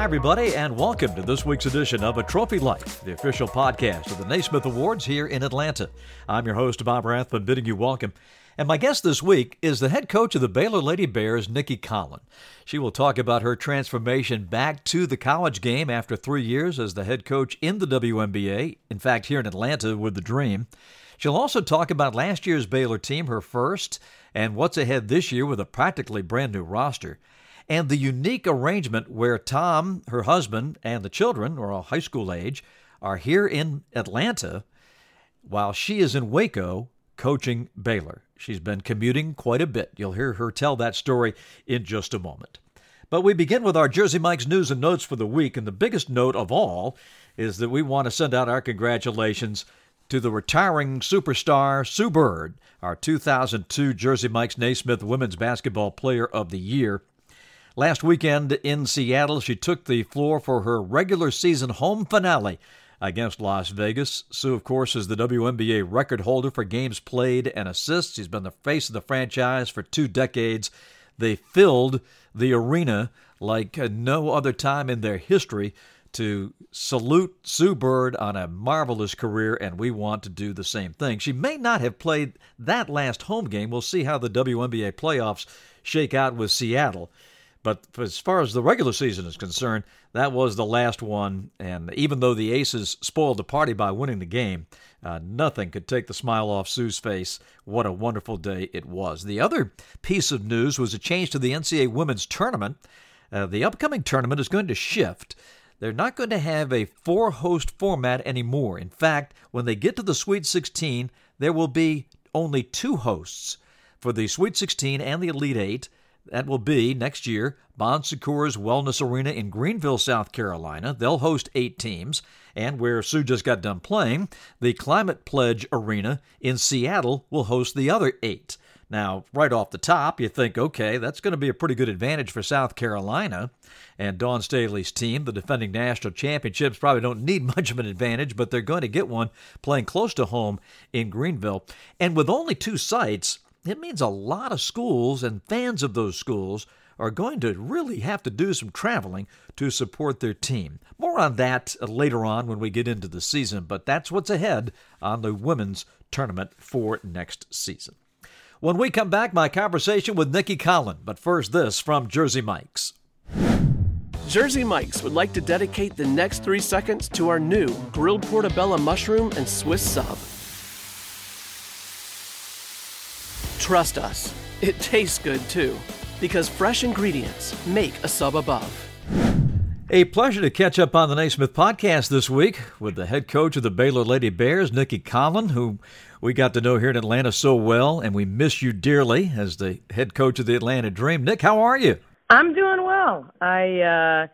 Hi, everybody, and welcome to this week's edition of A Trophy Life, the official podcast of the Naismith Awards here in Atlanta. I'm your host, Bob Rathbun, bidding you welcome. And my guest this week is the head coach of the Baylor Lady Bears, Nicki Collen. She will talk about her transformation back to the college game after 3 years as the head coach in the WNBA, in fact, here in Atlanta with the Dream. She'll also talk about last year's Baylor team, her first, and what's ahead this year with a practically brand new roster. And the unique arrangement where Tom, her husband, and the children, who are all high school age, are here in Atlanta while she is in Waco coaching Baylor. She's been commuting quite a bit. You'll hear her tell that story in just a moment. But we begin with our Jersey Mike's news and notes for the week, and the biggest note of all is that we want to send out our congratulations to the retiring superstar Sue Bird, our 2002 Jersey Mike's Naismith Women's Basketball Player of the Year. Last weekend in Seattle, she took the floor for her regular season home finale against Las Vegas. Sue, of course, is the WNBA record holder for games played and assists. She's been the face of the franchise for 2 decades. They filled the arena like no other time in their history to salute Sue Bird on a marvelous career, and we want to do the same thing. She may not have played that last home game. We'll see how the WNBA playoffs shake out with Seattle. But as far as the regular season is concerned, that was the last one. And even though the Aces spoiled the party by winning the game, nothing could take the smile off Sue's face. What a wonderful day it was. The other piece of news was a change to the NCAA women's tournament. The upcoming tournament is going to shift. They're not going to have a 4-host format anymore. In fact, when they get to the Sweet 16, there will be only 2 hosts for the Sweet 16 and the Elite 8. That will be next year, Bon Secours Wellness Arena in Greenville, South Carolina. They'll host 8 teams. And where Sue just got done playing, the Climate Pledge Arena in Seattle will host the other 8. Now, right off the top, you think, okay, that's going to be a pretty good advantage for South Carolina. And Dawn Staley's team, the defending national championships, probably don't need much of an advantage, but they're going to get one playing close to home in Greenville. And with only 2 sites, it means a lot of schools and fans of those schools are going to really have to do some traveling to support their team. More on that later on when we get into the season, but that's what's ahead on the women's tournament for next season. When we come back, my conversation with Nicki Collen, but first this from Jersey Mike's. Jersey Mike's would like to dedicate the next 3 seconds to our new grilled portobello mushroom and Swiss sub. Trust us, it tastes good too, because fresh ingredients make a sub above. A pleasure to catch up on the Naismith podcast this week with the head coach of the Baylor Lady Bears, Nicki Collen, who we got to know here in Atlanta so well, and we miss you dearly as the head coach of the Atlanta Dream. Nick, how are you? I'm doing well. I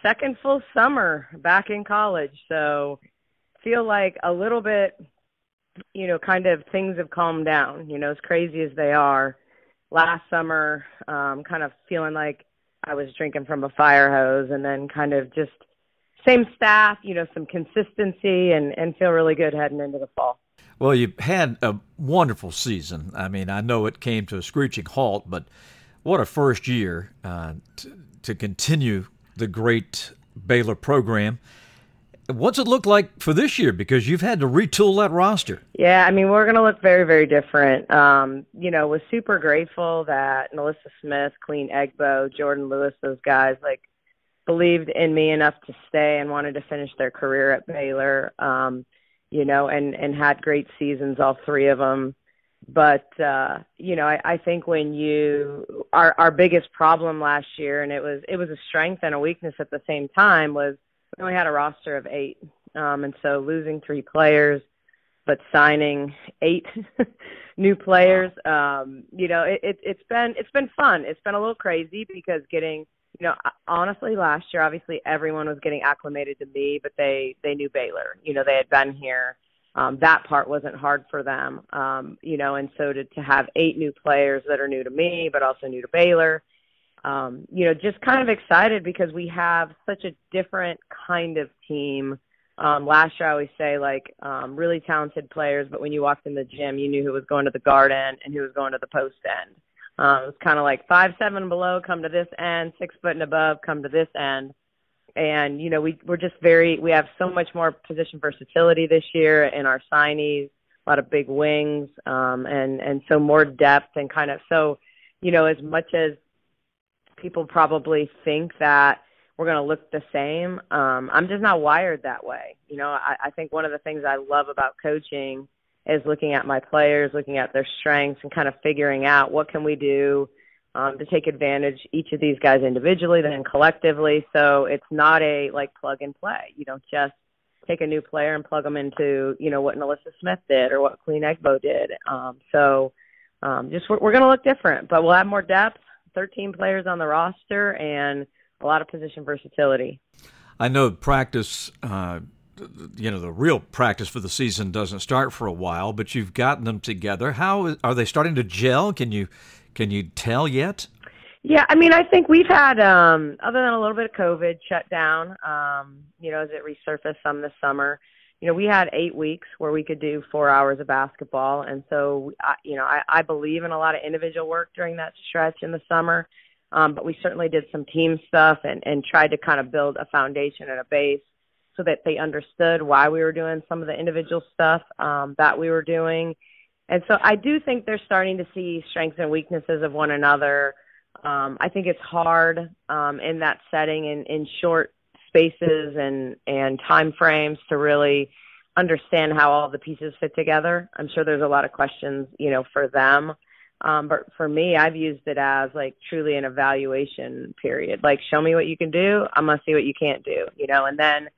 second full summer back in college, so feel like a little bit, kind of things have calmed down, as crazy as they are. Last summer, kind of feeling like I was drinking from a fire hose, and then kind of just same staff, some consistency, and feel really good heading into the fall. Well, you had a wonderful season. I mean, I know it came to a screeching halt, but what a first year to continue the great Baylor program. What's it look like for this year? Because you've had to retool that roster. Yeah, I mean, we're going to look very, very different. Was super grateful that Melissa Smith, Queen Egbo, Jordan Lewis, those guys, believed in me enough to stay and wanted to finish their career at Baylor, and had great seasons, all 3 of them. But, I think when our biggest problem last year, and it was a strength and a weakness at the same time, was we only had a roster of 8, and so losing 3 players, but signing 8 new players. It's been fun. It's been a little crazy because getting, honestly, last year, obviously everyone was getting acclimated to me, but they knew Baylor. They had been here. That part wasn't hard for them. And so to have 8 new players that are new to me, but also new to Baylor. Just kind of excited because we have such a different kind of team. Last year, I always say, really talented players, but when you walked in the gym, you knew who was going to the garden and who was going to the post end. It was kind of 5'7" and below, come to this end, 6 foot and above, come to this end. And, you know, we're just we have so much more position versatility this year in our signees, a lot of big wings, and so more depth and kind of, so, you know, as much as people probably think that we're going to look the same, I'm just not wired that way. You know, I think one of the things I love about coaching is looking at my players, looking at their strengths and kind of figuring out what can we do to take advantage each of these guys individually, then collectively. So it's not a like plug and play. You don't just take a new player and plug them into, you know, what Melissa Smith did or what Queen Egbo did. We're going to look different, but we'll have more depth, 13 players on the roster and a lot of position versatility. I know practice, you know, the real practice for the season doesn't start for a while, but you've gotten them together. How are they starting to gel? Can you tell yet? Yeah, I mean, I think we've had, other than a little bit of COVID shutdown, you know, as it resurfaced some this summer, you know, we had 8 weeks where we could do 4 hours of basketball. And so, you know, I believe in a lot of individual work during that stretch in the summer, but we certainly did some team stuff and tried to kind of build a foundation and a base so that they understood why we were doing some of the individual stuff that we were doing. And so I do think they're starting to see strengths and weaknesses of one another. I think it's hard in that setting in short spaces and time frames to really understand how all the pieces fit together. I'm sure there's a lot of questions, you know, for them. But for me, I've used it as like truly an evaluation period. Like, show me what you can do. I'm going to see what you can't do, you know, and then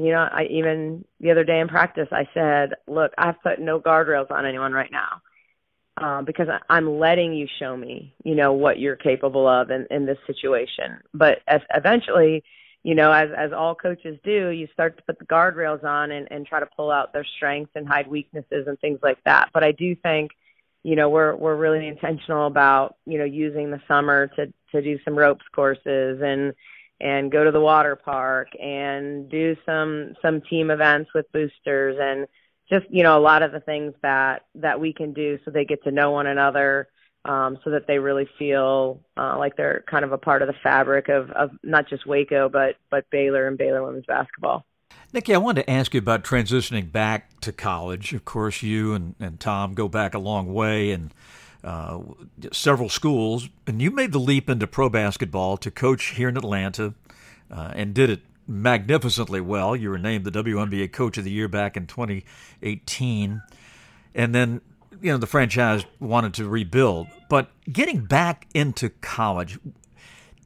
you know, I even the other day in practice, I said, look, I've put no guardrails on anyone right now because I'm letting you show me, you know, what you're capable of in this situation. But eventually, you know, as all coaches do, you start to put the guardrails on and try to pull out their strengths and hide weaknesses and things like that. But I do think, you know, we're really intentional about, you know, using the summer to do some ropes courses and go to the water park and do some team events with boosters and just, you know, a lot of the things that we can do so they get to know one another, so that they really feel like they're kind of a part of the fabric of not just Waco, but Baylor and Baylor women's basketball. Nicki, I wanted to ask you about transitioning back to college. Of course, you and Tom go back a long way and several schools, and you made the leap into pro basketball to coach here in Atlanta and did it magnificently well. You were named the WNBA Coach of the Year back in 2018, and then, you know, the franchise wanted to rebuild. But getting back into college,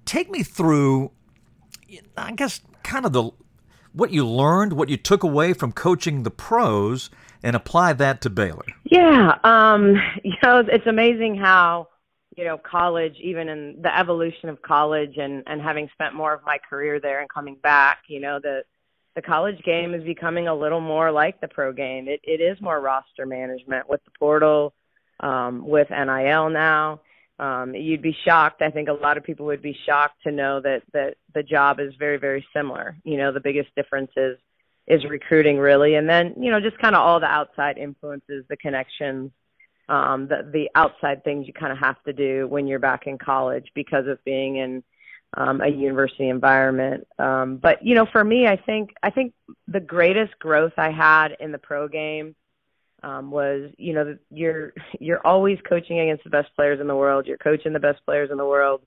take me through, I guess, kind of what you learned, what you took away from coaching the pros, and apply that to Baylor. Yeah, you know, it's amazing how, you know, college, even in the evolution of college and having spent more of my career there and coming back, you know, the college game is becoming a little more like the pro game. It is more roster management with the portal, with NIL now. You'd be shocked. I think a lot of people would be shocked to know that the job is very, very similar. You know, the biggest difference is recruiting, really. And then, you know, just kind of all the outside influences, the connections, the outside things you kind of have to do when you're back in college because of being in a university environment. But, you know, for me, I think the greatest growth I had in the pro game was, you know, you're always coaching against the best players in the world. You're coaching the best players in the world,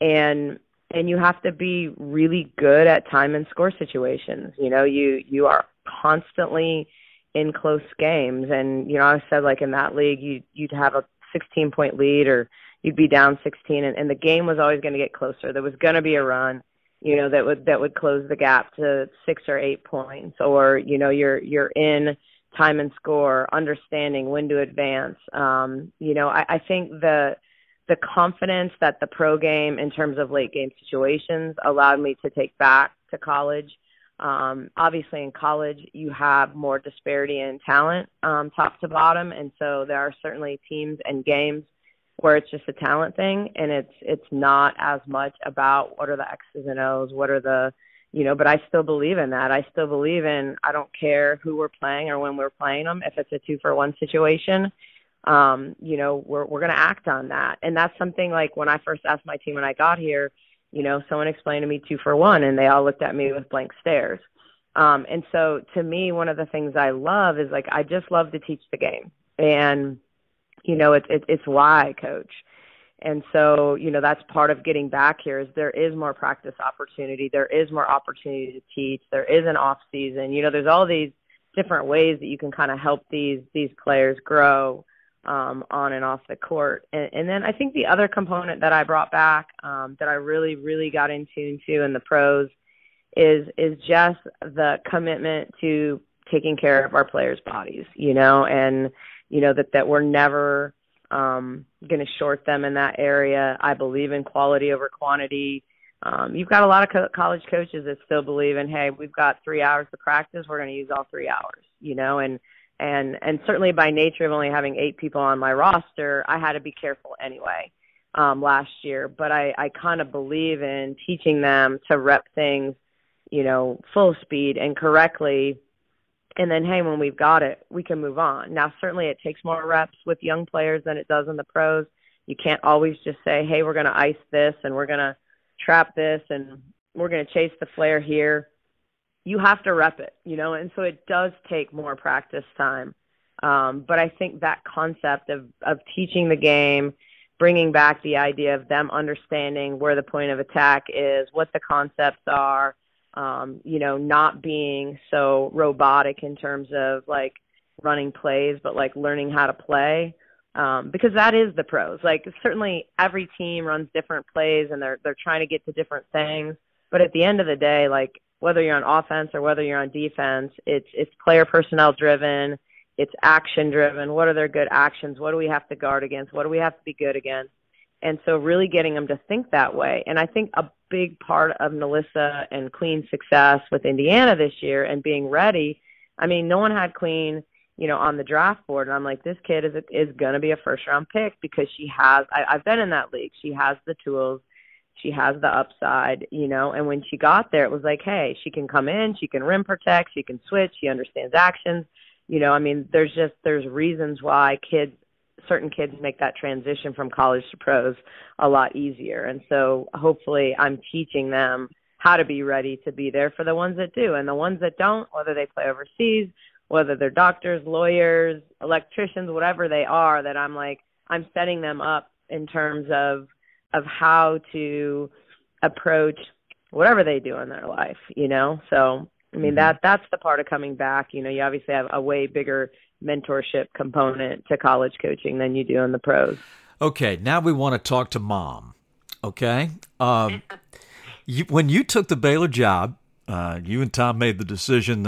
and you have to be really good at time and score situations. You know, you are constantly in close games, and, you know, I said, like, in that league, you'd have a 16-point lead or you'd be down 16, and the game was always going to get closer. There was going to be a run, you know, that would close the gap to 6 or 8 points, or, you know, you're in time and score, understanding when to advance. You know, I think the confidence that the pro game in terms of late game situations allowed me to take back to college. Obviously in college, you have more disparity in talent, top to bottom. And so there are certainly teams and games where it's just a talent thing. And it's not as much about what are the X's and O's, what are the, you know, but I still believe in that. I still believe in, I don't care who we're playing or when we're playing them. If it's a 2-for-1 situation, you know, we're going to act on that. And that's something, like, when I first asked my team when I got here, you know, someone explained to me 2-for-1, and they all looked at me with blank stares. And so to me, one of the things I love is, like, I just love to teach the game. And, you know, it's why I coach. And so, you know, that's part of getting back here is there is more practice opportunity. There is more opportunity to teach. There is an off season. You know, there's all these different ways that you can kind of help these players grow on and off the court. And then I think the other component that I brought back that I really, really got in tune to in the pros is just the commitment to taking care of our players' bodies, you know, and, you know, that we're never going to short them in that area. I believe in quality over quantity. You've got a lot of college coaches that still believe in, hey, we've got 3 hours to practice. We're going to use all 3 hours, you know, and certainly by nature of only having 8 people on my roster, I had to be careful anyway last year. But I kind of believe in teaching them to rep things, you know, full speed and correctly. And then, hey, when we've got it, we can move on. Now, certainly it takes more reps with young players than it does in the pros. You can't always just say, hey, we're going to ice this and we're going to trap this and we're going to chase the flare here. You have to rep it, you know, and so it does take more practice time. But I think that concept of teaching the game, bringing back the idea of them understanding where the point of attack is, what the concepts are, you know, not being so robotic in terms of like running plays, but like learning how to play, because that is the pros. Like certainly every team runs different plays and they're trying to get to different things. But at the end of the day, like whether you're on offense or whether you're on defense, it's player personnel driven. It's action driven. What are their good actions? What do we have to guard against? What do we have to be good against? And so really getting them to think that way. And I think a big part of Melissa and Queen's success with Indiana this year and being ready, I mean, no one had Queen, you know, on the draft board. And I'm like, this kid is going to be a first-round pick because she has – I've been in that league. She has the tools. She has the upside, you know. And when she got there, it was like, hey, she can come in. She can rim protect. She can switch. She understands actions. You know, I mean, there's reasons why certain kids make that transition from college to pros a lot easier. And so hopefully I'm teaching them how to be ready to be there for the ones that do. And the ones that don't, whether they play overseas, whether they're doctors, lawyers, electricians, whatever they are, that I'm like, I'm setting them up in terms of how to approach whatever they do in their life, you know? So, I mean, that's the part of coming back. You know, you obviously have a way bigger mentorship component to college coaching than you do in the pros. Okay, now we want to talk to Mom. Okay, when you took the Baylor job, you and Tom made the decision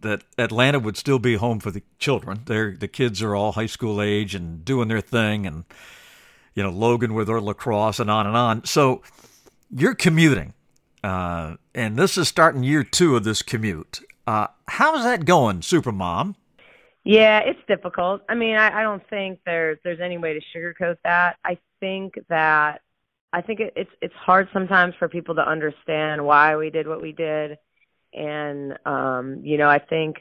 that Atlanta would still be home for the children. The kids are all high school age and doing their thing, and you know Logan with her lacrosse and on and on. So you're commuting, and this is starting year 2 of this commute. How's that going, Super Mom? Yeah, it's difficult. I mean, I don't think there's any way to sugarcoat that. I think it's hard sometimes for people to understand why we did what we did, and you know, I think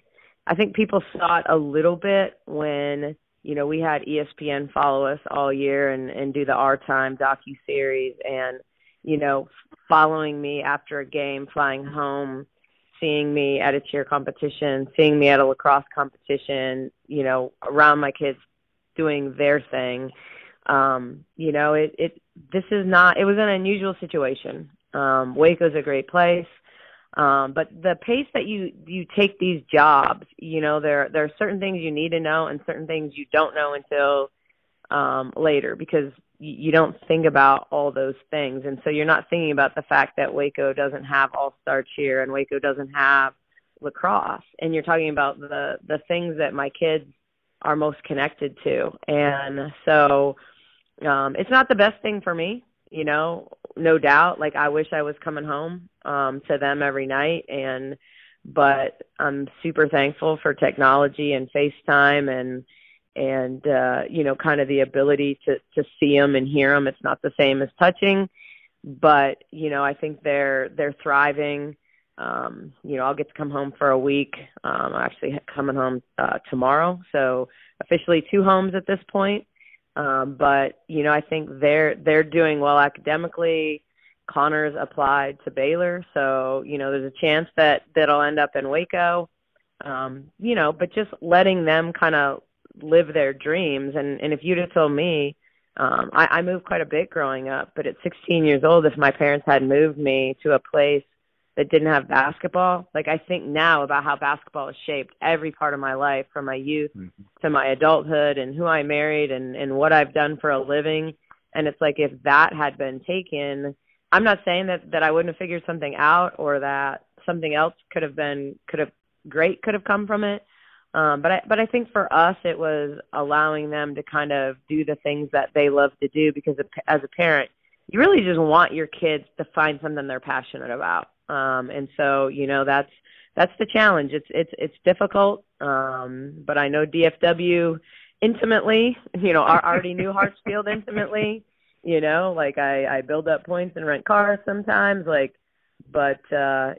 people saw it a little bit when you know we had ESPN follow us all year and do the Our Time docuseries, and you know, following me after a game, flying home. Seeing me at a cheer competition, seeing me at a lacrosse competition, you know, around my kids doing their thing. You know, it was an unusual situation. Waco's a great place. But the pace that you take these jobs, you know, there are certain things you need to know and certain things you don't know until later because you don't think about all those things. And so you're not thinking about the fact that Waco doesn't have All Star Cheer and Waco doesn't have lacrosse. And you're talking about the things that my kids are most connected to. And so it's not the best thing for me, you know, no doubt. Like I wish I was coming home to them every night. But I'm super thankful for technology and FaceTime and you know, kind of the ability to see them and hear them. It's not the same as touching, but, you know, I think they're thriving. You know, I'll get to come home for a week. I'm actually coming home tomorrow. So officially 2 homes at this point. But, you know, I think they're doing well academically. Connor's applied to Baylor. So, you know, there's a chance that that'll end up in Waco, you know, but just letting them kind of live their dreams. And if you'd have told me, I moved quite a bit growing up, but at 16 years old, if my parents had moved me to a place that didn't have basketball, like I think now about how basketball has shaped every part of my life, from my youth mm-hmm. to my adulthood and who I married and what I've done for a living. And it's like, if that had been taken, I'm not saying that I wouldn't have figured something out or that something else could have come from it. But I think for us, it was allowing them to kind of do the things that they love to do, because as a parent, you really just want your kids to find something they're passionate about. And so, you know, that's the challenge. It's difficult. But I know DFW intimately, you know, I already knew Hartsfield intimately, you know, like I build up points and rent cars sometimes, like, but,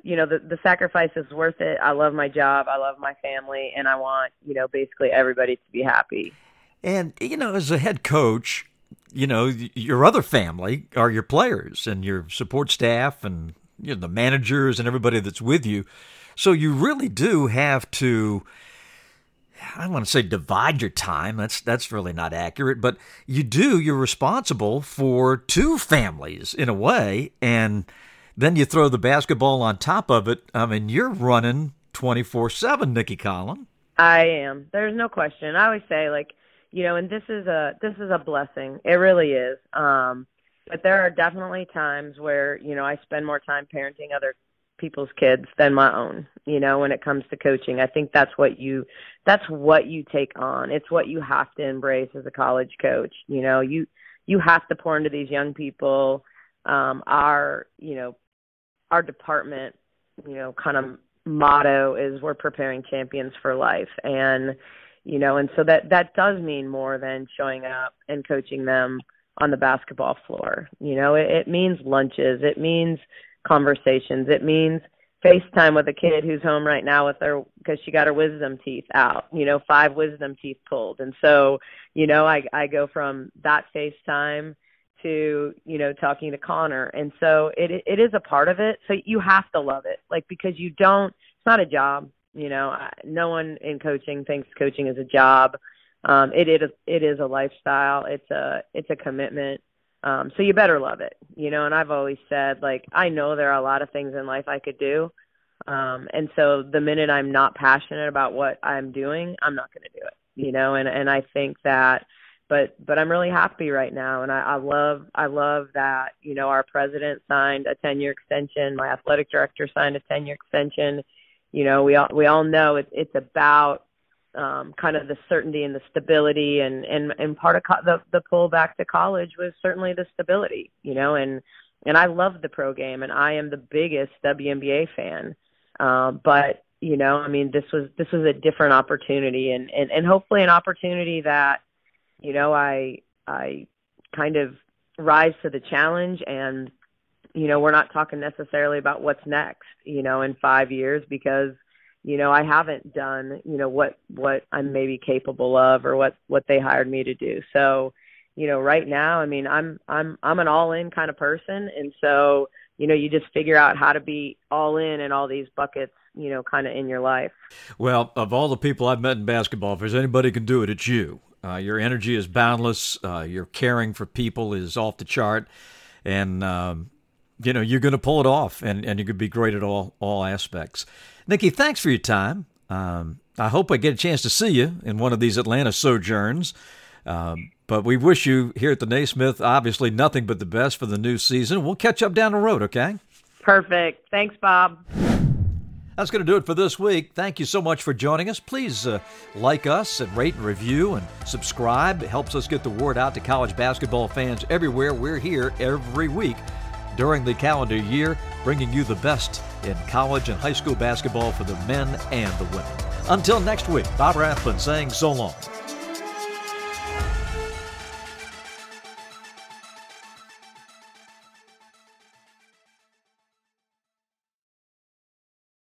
you know, the sacrifice is worth it. I love my job. I love my family. And I want, you know, basically everybody to be happy. And, you know, as a head coach, you know, your other family are your players and your support staff and, you know, the managers and everybody that's with you. So you really do have to, I don't want to say divide your time. That's really not accurate. But you do, you're responsible for two families in a way. And then you throw the basketball on top of it. I mean, you're running 24/7, Nicki Collen. I am. There's no question. I always say, like, you know, and this is a blessing. It really is. But there are definitely times where, you know, I spend more time parenting other people's kids than my own, you know, when it comes to coaching. I think that's what you take on. It's what you have to embrace as a college coach. You know, you have to pour into these young people. Our department, you know, kind of motto is we're preparing champions for life. And, you know, and so that does mean more than showing up and coaching them on the basketball floor. You know, it means lunches. It means conversations. It means FaceTime with a kid who's home right now with her, because she got her wisdom teeth out, you know, 5 wisdom teeth pulled. And so, you know, I go from that FaceTime to, you know, talking to Connor. And so it is a part of it. So you have to love it, like, because you don't, it's not a job. You know, no one in coaching thinks coaching is a job. It is a lifestyle. It's a commitment. So you better love it, you know, and I've always said, like, I know there are a lot of things in life I could do. And so the minute I'm not passionate about what I'm doing, I'm not going to do it, you know, and I think that, but I'm really happy right now. And I love that, you know, our president signed a 10-year extension. My athletic director signed a 10-year extension. You know, we all know it's about, kind of the certainty and the stability, and part of the pullback to college was certainly the stability, you know, and I love the pro game, and I am the biggest WNBA fan. But, you know, I mean, this was a different opportunity, and hopefully an opportunity that, you know, I kind of rise to the challenge. And, you know, we're not talking necessarily about what's next, you know, in 5 years, because, you know, I haven't done, you know, what I'm maybe capable of, or what they hired me to do. So, you know, right now, I mean, I'm an all in kind of person. And so, you know, you just figure out how to be all in all these buckets, you know, kind of in your life. Well, of all the people I've met in basketball, if there's anybody who can do it, it's you. Your energy is boundless. Your caring for people is off the chart. And, you know, you're going to pull it off, and you're going to be great at all aspects. Nicki, thanks for your time. I hope I get a chance to see you in one of these Atlanta sojourns. But we wish you here at the Naismith, obviously, nothing but the best for the new season. We'll catch up down the road, okay? Perfect. Thanks, Bob. That's going to do it for this week. Thank you so much for joining us. Please like us and rate and review and subscribe. It helps us get the word out to college basketball fans everywhere. We're here every week during the calendar year, bringing you the best in college and high school basketball for the men and the women. Until next week, Bob Rathbun saying so long.